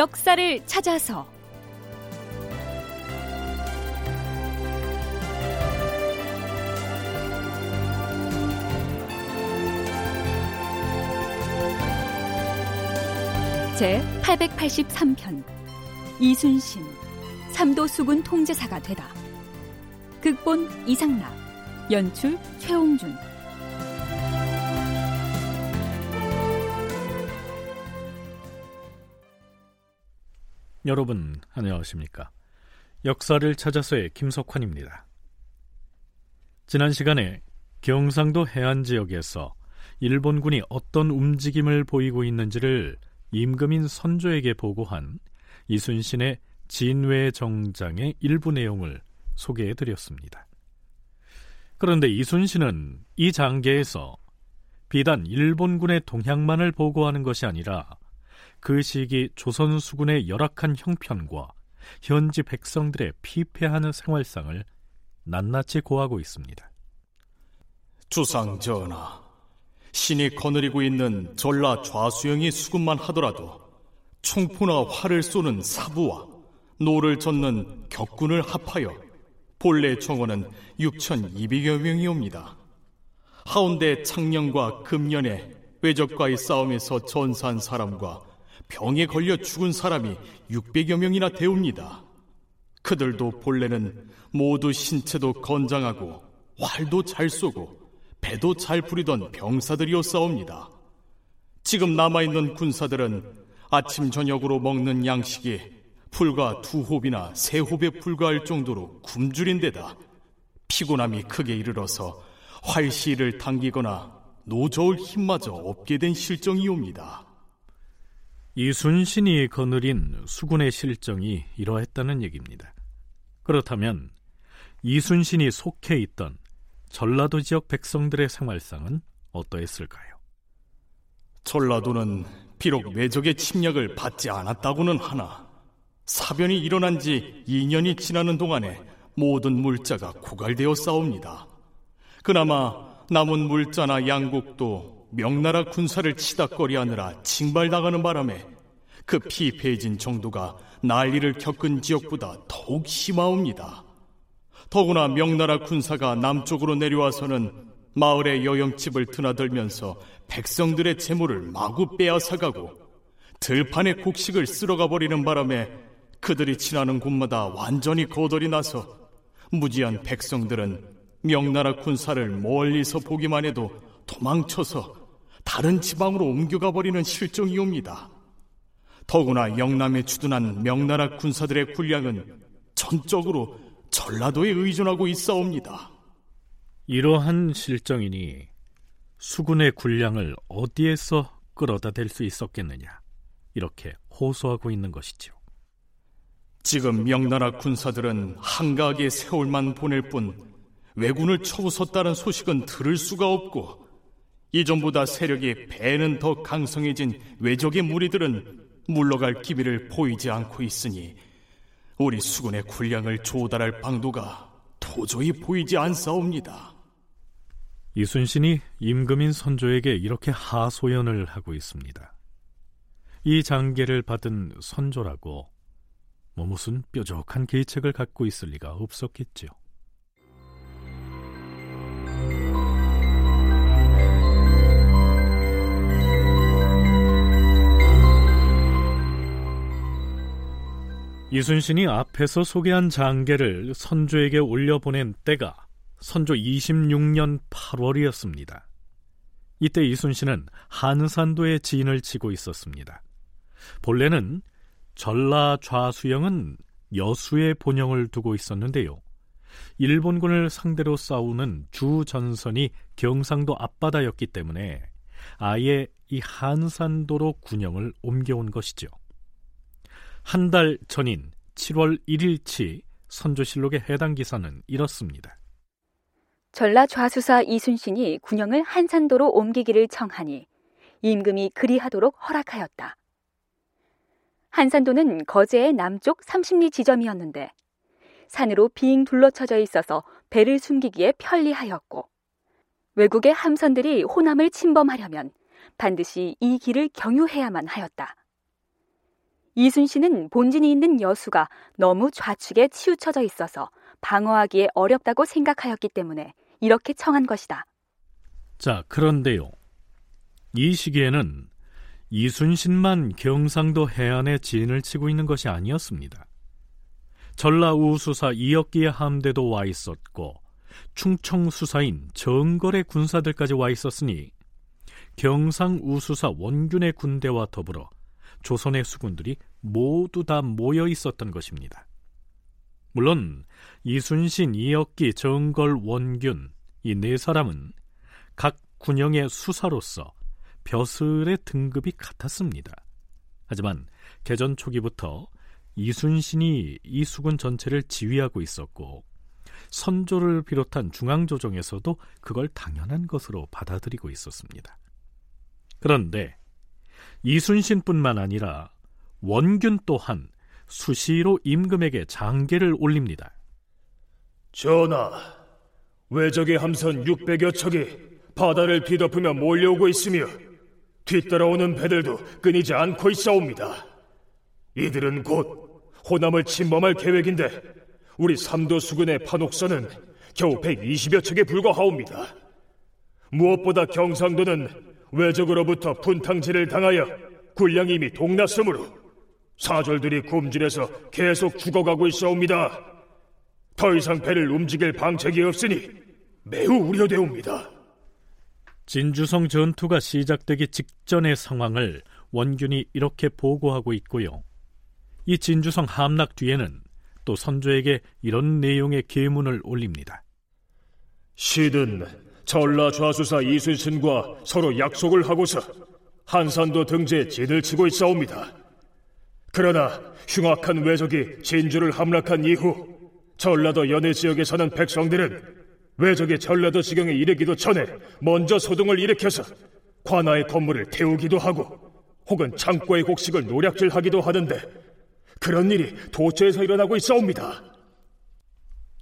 역사를 찾아서 제883편 이순신 삼도수군 통제사가 되다. 극본 이상남, 연출 최홍준. 여러분 안녕하십니까? 역사를 찾아서의 김석환입니다. 지난 시간에 경상도 해안 지역에서 일본군이 어떤 움직임을 보이고 있는지를 임금인 선조에게 보고한 이순신의 진외 정장의 일부 내용을 소개해드렸습니다. 그런데 이순신은 이 장계에서 비단 일본군의 동향만을 보고하는 것이 아니라 그 시기 조선 수군의 열악한 형편과 현지 백성들의 피폐한 생활상을 낱낱이 고하고 있습니다. 주상 전하, 신이 거느리고 있는 전라 좌수영이 수군만 하더라도 총포나 활을 쏘는 사부와 노를 젓는 격군을 합하여 본래 정원은 6,200여 명이옵니다. 하운데 창녕과 금년에 외적과의 싸움에서 전사한 사람과 병에 걸려 죽은 사람이 600여 명이나 되옵니다. 그들도 본래는 모두 신체도 건장하고 활도 잘 쏘고 배도 잘 부리던 병사들이었사옵니다. 지금 남아있는 군사들은 아침 저녁으로 먹는 양식이 불과 2홉이나 3홉에 불과할 정도로 굶주린 데다 피곤함이 크게 이르러서 활시를 당기거나 노저울 힘마저 없게 된 실정이옵니다. 이순신이 거느린 수군의 실정이 이러했다는 얘기입니다. 그렇다면 이순신이 속해 있던 전라도 지역 백성들의 생활상은 어떠했을까요? 전라도는 비록 외적의 침략을 받지 않았다고는 하나 사변이 일어난 지 2년이 지나는 동안에 모든 물자가 고갈되어 싸웁니다. 그나마 남은 물자나 양곡도 명나라 군사를 치닥거리하느라 징발당하는 바람에 그 피폐해진 정도가 난리를 겪은 지역보다 더욱 심하옵니다. 더구나 명나라 군사가 남쪽으로 내려와서는 마을의 여영집을 드나들면서 백성들의 재물을 마구 빼앗아가고 들판의 곡식을 쓸어가버리는 바람에 그들이 지나는 곳마다 완전히 거덜이 나서 무지한 백성들은 명나라 군사를 멀리서 보기만 해도 도망쳐서 다른 지방으로 옮겨가버리는 실정이옵니다. 더구나 영남에 주둔한 명나라 군사들의 군량은 전적으로 전라도에 의존하고 있사옵니다. 이러한 실정이니 수군의 군량을 어디에서 끌어다 댈 수 있었겠느냐, 이렇게 호소하고 있는 것이죠. 지금 명나라 군사들은 한가하게 세월만 보낼 뿐 왜군을 쳐부쉈다는 소식은 들을 수가 없고 이전보다 세력이 배는 더 강성해진 외적의 무리들은 물러갈 기미를 보이지 않고 있으니 우리 수군의 군량을 조달할 방도가 도저히 보이지 않사옵니다. 이순신이 임금인 선조에게 이렇게 하소연을 하고 있습니다. 이 장계를 받은 선조라고 뭐 무슨 뾰족한 계책을 갖고 있을 리가 없었겠지요. 이순신이 앞에서 소개한 장계를 선조에게 올려보낸 때가 선조 26년 8월이었습니다. 이때 이순신은 한산도에 진을 치고 있었습니다. 본래는 전라 좌수영은 여수에 본영을 두고 있었는데요, 일본군을 상대로 싸우는 주 전선이 경상도 앞바다였기 때문에 아예 이 한산도로 군영을 옮겨온 것이죠. 한 달 전인 7월 1일치 선조실록의 해당 기사는 이렇습니다. 전라좌수사 이순신이 군영을 한산도로 옮기기를 청하니 임금이 그리하도록 허락하였다. 한산도는 거제의 남쪽 30리 지점이었는데 산으로 빙 둘러쳐져 있어서 배를 숨기기에 편리하였고 외국의 함선들이 호남을 침범하려면 반드시 이 길을 경유해야만 하였다. 이순신은 본진이 있는 여수가 너무 좌측에 치우쳐져 있어서 방어하기에 어렵다고 생각하였기 때문에 이렇게 청한 것이다. 자, 그런데요. 이 시기에는 이순신만 경상도 해안에 진을 치고 있는 것이 아니었습니다. 전라우수사 이억기의 함대도 와 있었고 충청수사인 정걸의 군사들까지 와 있었으니 경상우수사 원균의 군대와 더불어 조선의 수군들이 모두 다 모여 있었던 것입니다. 물론 이순신, 이억기, 정걸, 원균 이 네 사람은 각 군영의 수사로서 벼슬의 등급이 같았습니다. 하지만 개전 초기부터 이순신이 이 수군 전체를 지휘하고 있었고 선조를 비롯한 중앙조정에서도 그걸 당연한 것으로 받아들이고 있었습니다. 그런데 이순신뿐만 아니라 원균 또한 수시로 임금에게 장계를 올립니다. 전하, 외적의 함선 600여 척이 바다를 뒤덮으며 몰려오고 있으며 뒤따라오는 배들도 끊이지 않고 있사옵니다. 이들은 곧 호남을 침범할 계획인데 우리 삼도 수군의 판옥선은 겨우 120여 척에 불과하옵니다. 무엇보다 경상도는 외적으로부터 분탕질을 당하여 군량이 이미 동났으므로 사졸들이 굶주려서 계속 죽어가고 있사옵니다. 더 이상 배를 움직일 방책이 없으니 매우 우려되옵니다. 진주성 전투가 시작되기 직전의 상황을 원균이 이렇게 보고하고 있고요. 이 진주성 함락 뒤에는 또 선조에게 이런 내용의 계문을 올립니다. 시든 전라좌수사 이순신과 서로 약속을 하고서 한산도 등지에 진을 치고 있사옵니다. 그러나 흉악한 왜적이 진주를 함락한 이후 전라도 연해 지역에 사는 백성들은 왜적이 전라도 지경에 이르기도 전에 먼저 소동을 일으켜서 관아의 건물을 태우기도 하고 혹은 창고의 곡식을 노략질하기도 하는데 그런 일이 도처에서 일어나고 있사옵니다.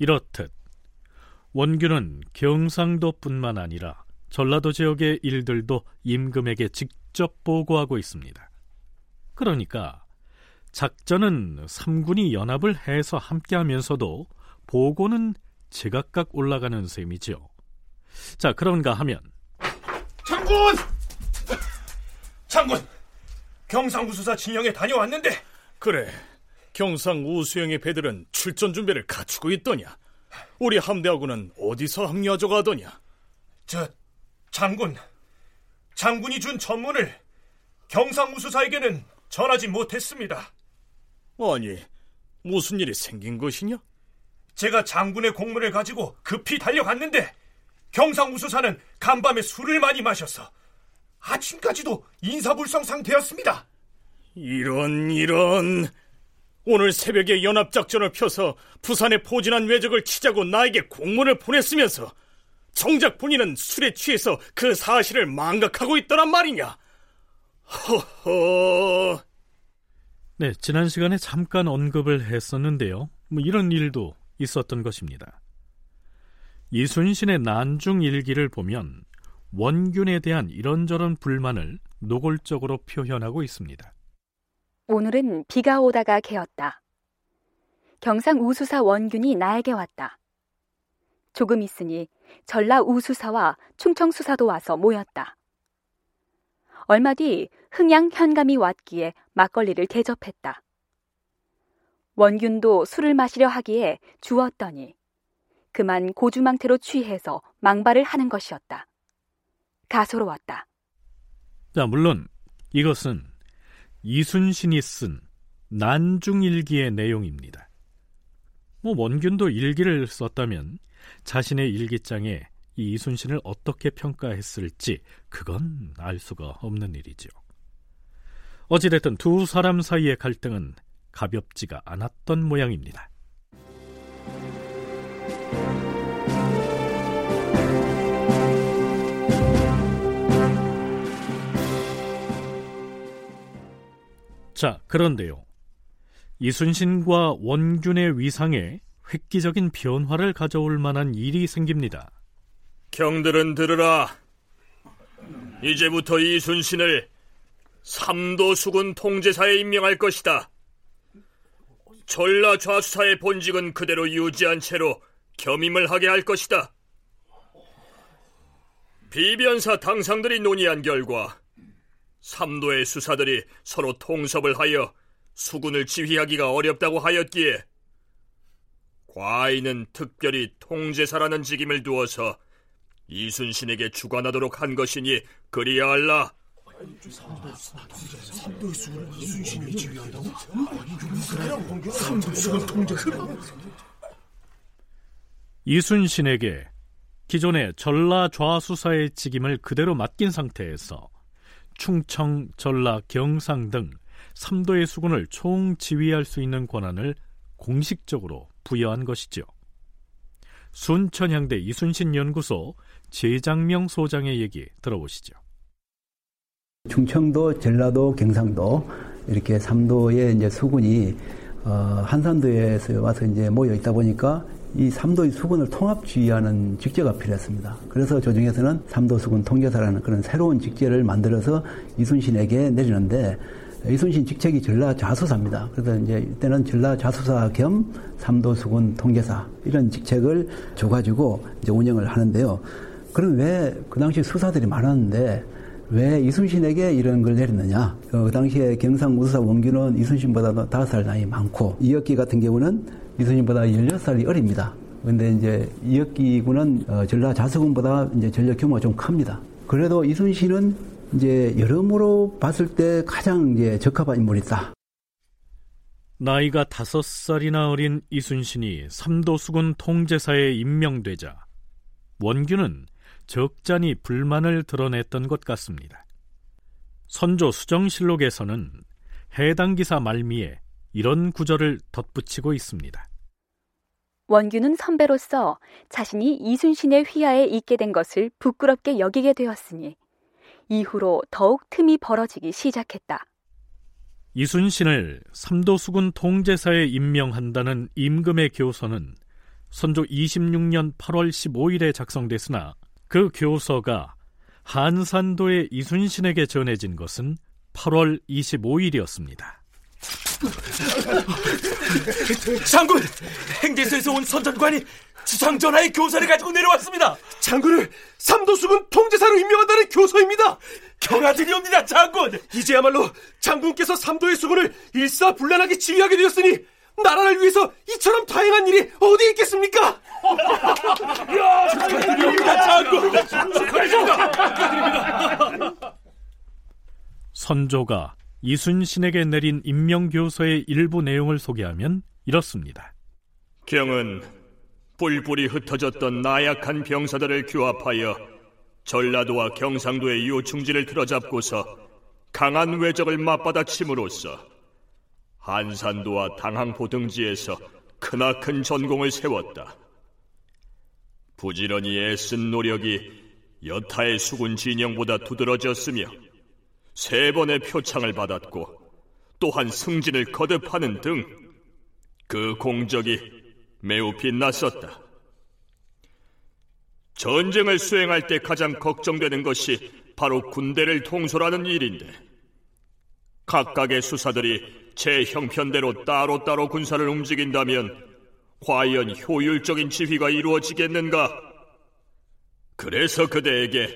이렇듯 원균은 경상도뿐만 아니라 전라도 지역의 일들도 임금에게 직접 보고하고 있습니다. 그러니까 작전은 3군이 연합을 해서 함께하면서도 보고는 제각각 올라가는 셈이죠. 자, 그런가 하면 장군! 장군! 경상우수사 진영에 다녀왔는데. 그래, 경상우수영의 배들은 출전 준비를 갖추고 있더냐. 우리 함대하고는 어디서 합류하자고 하더냐. 저, 장군, 장군이 준 전문을 경상우수사에게는 전하지 못했습니다. 아니, 무슨 일이 생긴 것이냐? 제가 장군의 공문을 가지고 급히 달려갔는데 경상우수사는 간밤에 술을 많이 마셔서 아침까지도 인사불성 상태였습니다. 이런 오늘 새벽에 연합작전을 펴서 부산에 포진한 왜적을 치자고 나에게 공문을 보냈으면서 정작 본인은 술에 취해서 그 사실을 망각하고 있더란 말이냐. 허허. 네, 지난 시간에 잠깐 언급을 했었는데요, 이런 일도 있었던 것입니다. 이순신의 난중일기를 보면 원균에 대한 이런저런 불만을 노골적으로 표현하고 있습니다. 오늘은 비가 오다가 개었다. 경상우수사 원균이 나에게 왔다. 조금 있으니 전라우수사와 충청수사도 와서 모였다. 얼마 뒤 흥양 현감이 왔기에 막걸리를 대접했다. 원균도 술을 마시려 하기에 주었더니 그만 고주망태로 취해서 망발을 하는 것이었다. 가소로웠다. 자, 물론 이것은 이순신이 쓴 난중일기의 내용입니다. 원균도 일기를 썼다면 자신의 일기장에 이 이순신을 어떻게 평가했을지 그건 알 수가 없는 일이죠. 어찌됐든 두 사람 사이의 갈등은 가볍지가 않았던 모양입니다. 자, 그런데요. 이순신과 원균의 위상에 획기적인 변화를 가져올 만한 일이 생깁니다. 경들은 들으라. 이제부터 이순신을 삼도수군 통제사에 임명할 것이다. 전라좌수사의 본직은 그대로 유지한 채로 겸임을 하게 할 것이다. 비변사 당상들이 논의한 결과 삼도의 수사들이 서로 통섭을 하여 수군을 지휘하기가 어렵다고 하였기에 과인은 특별히 통제사라는 직임을 두어서 이순신에게 주관하도록 한 것이니 그리하라. 삼도수군 이순신이 지휘한다고? 삼도수군 통제사? 이순신에게 기존의 전라좌수사의 직임을 그대로 맡긴 상태에서 충청, 전라, 경상 등 삼도의 수군을 총지휘할 수 있는 권한을 공식적으로 부여한 것이죠. 순천향대 이순신 연구소 최장명 소장의 얘기 들어보시죠. 충청도, 전라도, 경상도 이렇게 삼도의 이제 수군이 한산도에서 와서 이제 모여 있다 보니까 이 삼도의 수군을 통합지휘하는 직제가 필요했습니다. 그래서 조정에서는 삼도수군 통제사라는 그런 새로운 직제를 만들어서 이순신에게 내리는데, 이순신 직책이 전라좌수사입니다. 그래서 이제 이때는 전라좌수사 겸 삼도수군 통제사 이런 직책을 줘가지고 이제 운영을 하는데요. 그럼 왜 그 당시 수사들이 많았는데 왜 이순신에게 이런 걸 내렸느냐? 그 당시에 경상 우수사 원균은 이순신보다도 5살 나이 많고, 이억기 같은 경우는 이순신보다 16살이 어립니다. 그런데 이제 이억기 군은 전라좌수군보다 이제 전력 규모가 좀 큽니다. 그래도 이순신은 이제 여러모로 봤을 때 가장 이제 적합한 인물이다. 나이가 5살이나 어린 이순신이 삼도수군 통제사에 임명되자 원균은 적잖이 불만을 드러냈던 것 같습니다. 선조 수정실록에서는 해당 기사 말미에 이런 구절을 덧붙이고 있습니다. 원균은 선배로서 자신이 이순신의 휘하에 있게 된 것을 부끄럽게 여기게 되었으니 이후로 더욱 틈이 벌어지기 시작했다. 이순신을 삼도수군 통제사에 임명한다는 임금의 교서는 선조 26년 8월 15일에 작성됐으나 그 교서가 한산도의 이순신에게 전해진 것은 8월 25일이었습니다. 장군! 행제소에서 온 선전관이 지상전하의 교서를 가지고 내려왔습니다. 장군을 삼도수군 통제사로 임명한다는 교서입니다. 경하드리옵니다, 장군. 이제야말로 장군께서 삼도의 수군을 일사불란하게 지휘하게 되었으니 나라를 위해서 이처럼 다행한 일이 어디 있겠습니까? 야, 축하드립니다, 장군. 축하드립니다. 선조가 이순신에게 내린 임명교서의 일부 내용을 소개하면 이렇습니다. 경은 뿔뿔이 흩어졌던 나약한 병사들을 규합하여 전라도와 경상도의 요충지를 틀어잡고서 강한 외적을 맞받아 침으로써 한산도와 당항포 등지에서 크나큰 전공을 세웠다. 부지런히 애쓴 노력이 여타의 수군 진영보다 두드러졌으며 세 번의 표창을 받았고 또한 승진을 거듭하는 등 그 공적이 매우 빛났었다. 전쟁을 수행할 때 가장 걱정되는 것이 바로 군대를 통솔하는 일인데 각각의 수사들이 제 형편대로 따로따로 군사를 움직인다면 과연 효율적인 지휘가 이루어지겠는가? 그래서 그대에게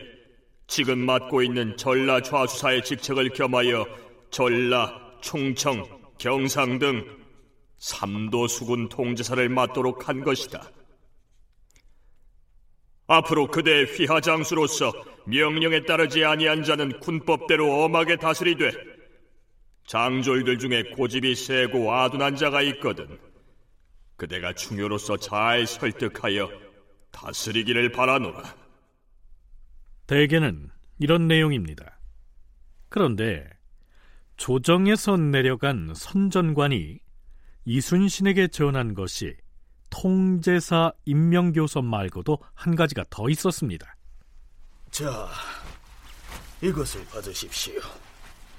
지금 맡고 있는 전라좌수사의 직책을 겸하여 전라, 충청, 경상 등 삼도수군 통제사를 맡도록 한 것이다. 앞으로 그대의 휘하장수로서 명령에 따르지 아니한 자는 군법대로 엄하게 다스리되 장졸들 중에 고집이 세고 아둔한 자가 있거든 그대가 중요로서 잘 설득하여 다스리기를 바라노라. 대개는 이런 내용입니다. 그런데 조정에서 내려간 선전관이 이순신에게 전한 것이 통제사 임명교서 말고도 한 가지가 더 있었습니다. 자, 이것을 받으십시오.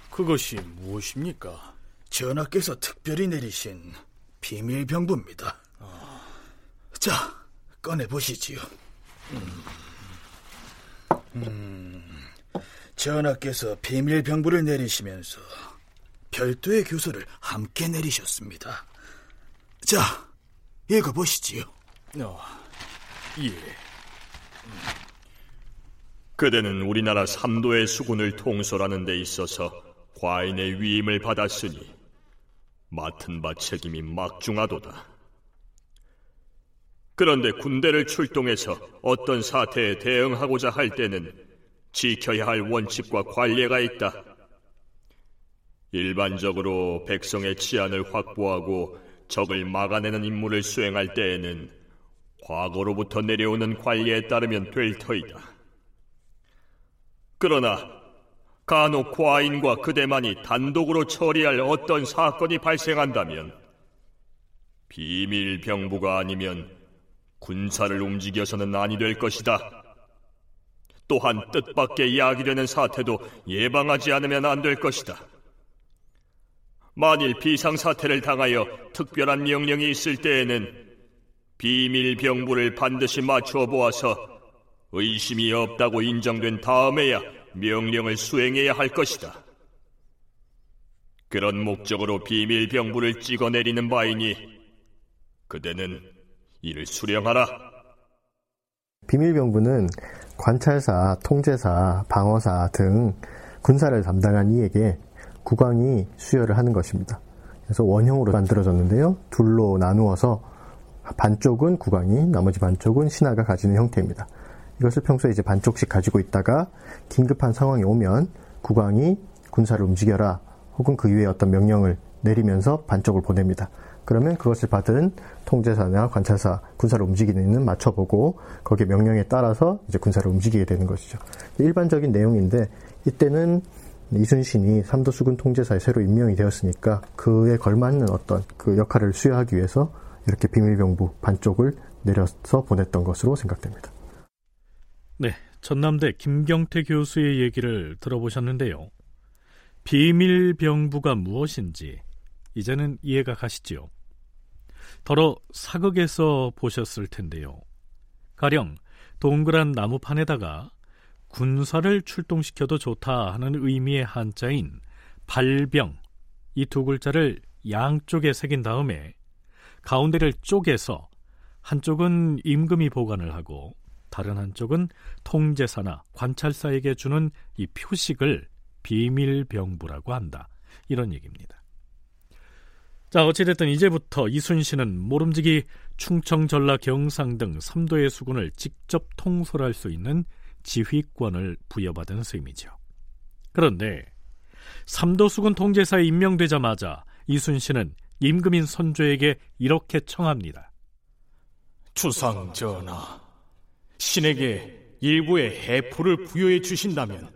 그것이 무엇입니까? 전하께서 특별히 내리신 비밀병부입니다. 자, 꺼내보시지요. 전하께서 비밀병부를 내리시면서 별도의 교서를 함께 내리셨습니다. 자, 읽어보시지요. 예. 그대는 우리나라 삼도의 수군을 통솔하는 데 있어서 과인의 위임을 받았으니 맡은 바 책임이 막중하도다. 그런데 군대를 출동해서 어떤 사태에 대응하고자 할 때는 지켜야 할 원칙과 관례가 있다. 일반적으로 백성의 치안을 확보하고 적을 막아내는 임무를 수행할 때에는 과거로부터 내려오는 관례에 따르면 될 터이다. 그러나 간혹 과인과 그대만이 단독으로 처리할 어떤 사건이 발생한다면 비밀병부가 아니면 군사를 움직여서는 아니 될 것이다. 또한 뜻밖의 야기되는 사태도 예방하지 않으면 안 될 것이다. 만일 비상사태를 당하여 특별한 명령이 있을 때에는 비밀병부를 반드시 맞추어 보아서 의심이 없다고 인정된 다음에야 명령을 수행해야 할 것이다. 그런 목적으로 비밀병부를 찍어내리는 바이니 그대는 이를 수령하라. 비밀병부는 관찰사, 통제사, 방어사 등 군사를 담당한 이에게 국왕이 수여를 하는 것입니다. 그래서 원형으로 만들어졌는데요. 둘로 나누어서 반쪽은 국왕이, 나머지 반쪽은 신하가 가지는 형태입니다. 이것을 평소에 이제 반쪽씩 가지고 있다가 긴급한 상황이 오면 국왕이 군사를 움직여라 혹은 그 이외의 어떤 명령을 내리면서 반쪽을 보냅니다. 그러면 그것을 받은 통제사나 관찰사, 군사를 움직이는 맞춰보고 거기에 명령에 따라서 이제 군사를 움직이게 되는 것이죠. 일반적인 내용인데 이때는 이순신이 삼도수군 통제사에 새로 임명이 되었으니까 그에 걸맞는 어떤 그 역할을 수여하기 위해서 이렇게 비밀병부 반쪽을 내려서 보냈던 것으로 생각됩니다. 네, 전남대 김경태 교수의 얘기를 들어보셨는데요. 비밀병부가 무엇인지 이제는 이해가 가시지요. 더러 사극에서 보셨을 텐데요. 가령 동그란 나무판에다가 군사를 출동시켜도 좋다 하는 의미의 한자인 발병, 이 두 글자를 양쪽에 새긴 다음에 가운데를 쪼개서 한쪽은 임금이 보관을 하고 다른 한쪽은 통제사나 관찰사에게 주는 이 표식을 비밀병부라고 한다. 이런 얘기입니다. 자, 어찌됐든 이제부터 이순신은 모름지기 충청, 전라, 경상 등 3도의 수군을 직접 통솔할 수 있는 지휘권을 부여받은 셈이죠. 그런데 3도 수군 통제사에 임명되자마자 이순신은 임금인 선조에게 이렇게 청합니다. 주상 전하, 신에게 일부의 해포를 부여해 주신다면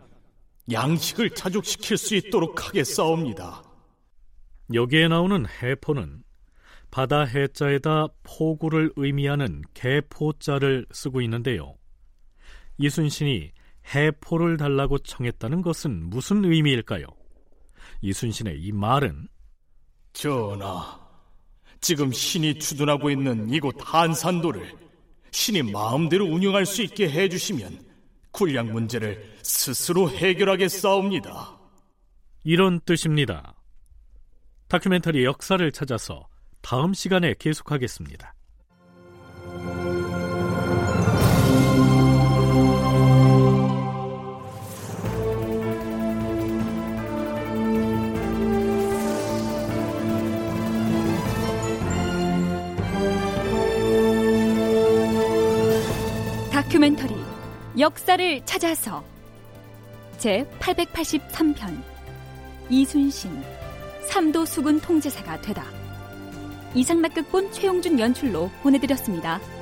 양식을 자족시킬 수 있도록 하겠사옵니다. 여기에 나오는 해포는 바다 해자에다 포구를 의미하는 개포자를 쓰고 있는데요. 이순신이 해포를 달라고 청했다는 것은 무슨 의미일까요? 이순신의 이 말은, 전하, 지금 신이 주둔하고 있는 이곳 한산도를 신이 마음대로 운영할 수 있게 해주시면 군량 문제를 스스로 해결하겠사옵니다. 이런 뜻입니다. 다큐멘터리 역사를 찾아서 다음 시간에 계속하겠습니다. 다큐멘터리 역사를 찾아서 제883편 이순신 삼도 수군 통제사가 되다. 이상남 극본 최홍준 연출로 보내드렸습니다.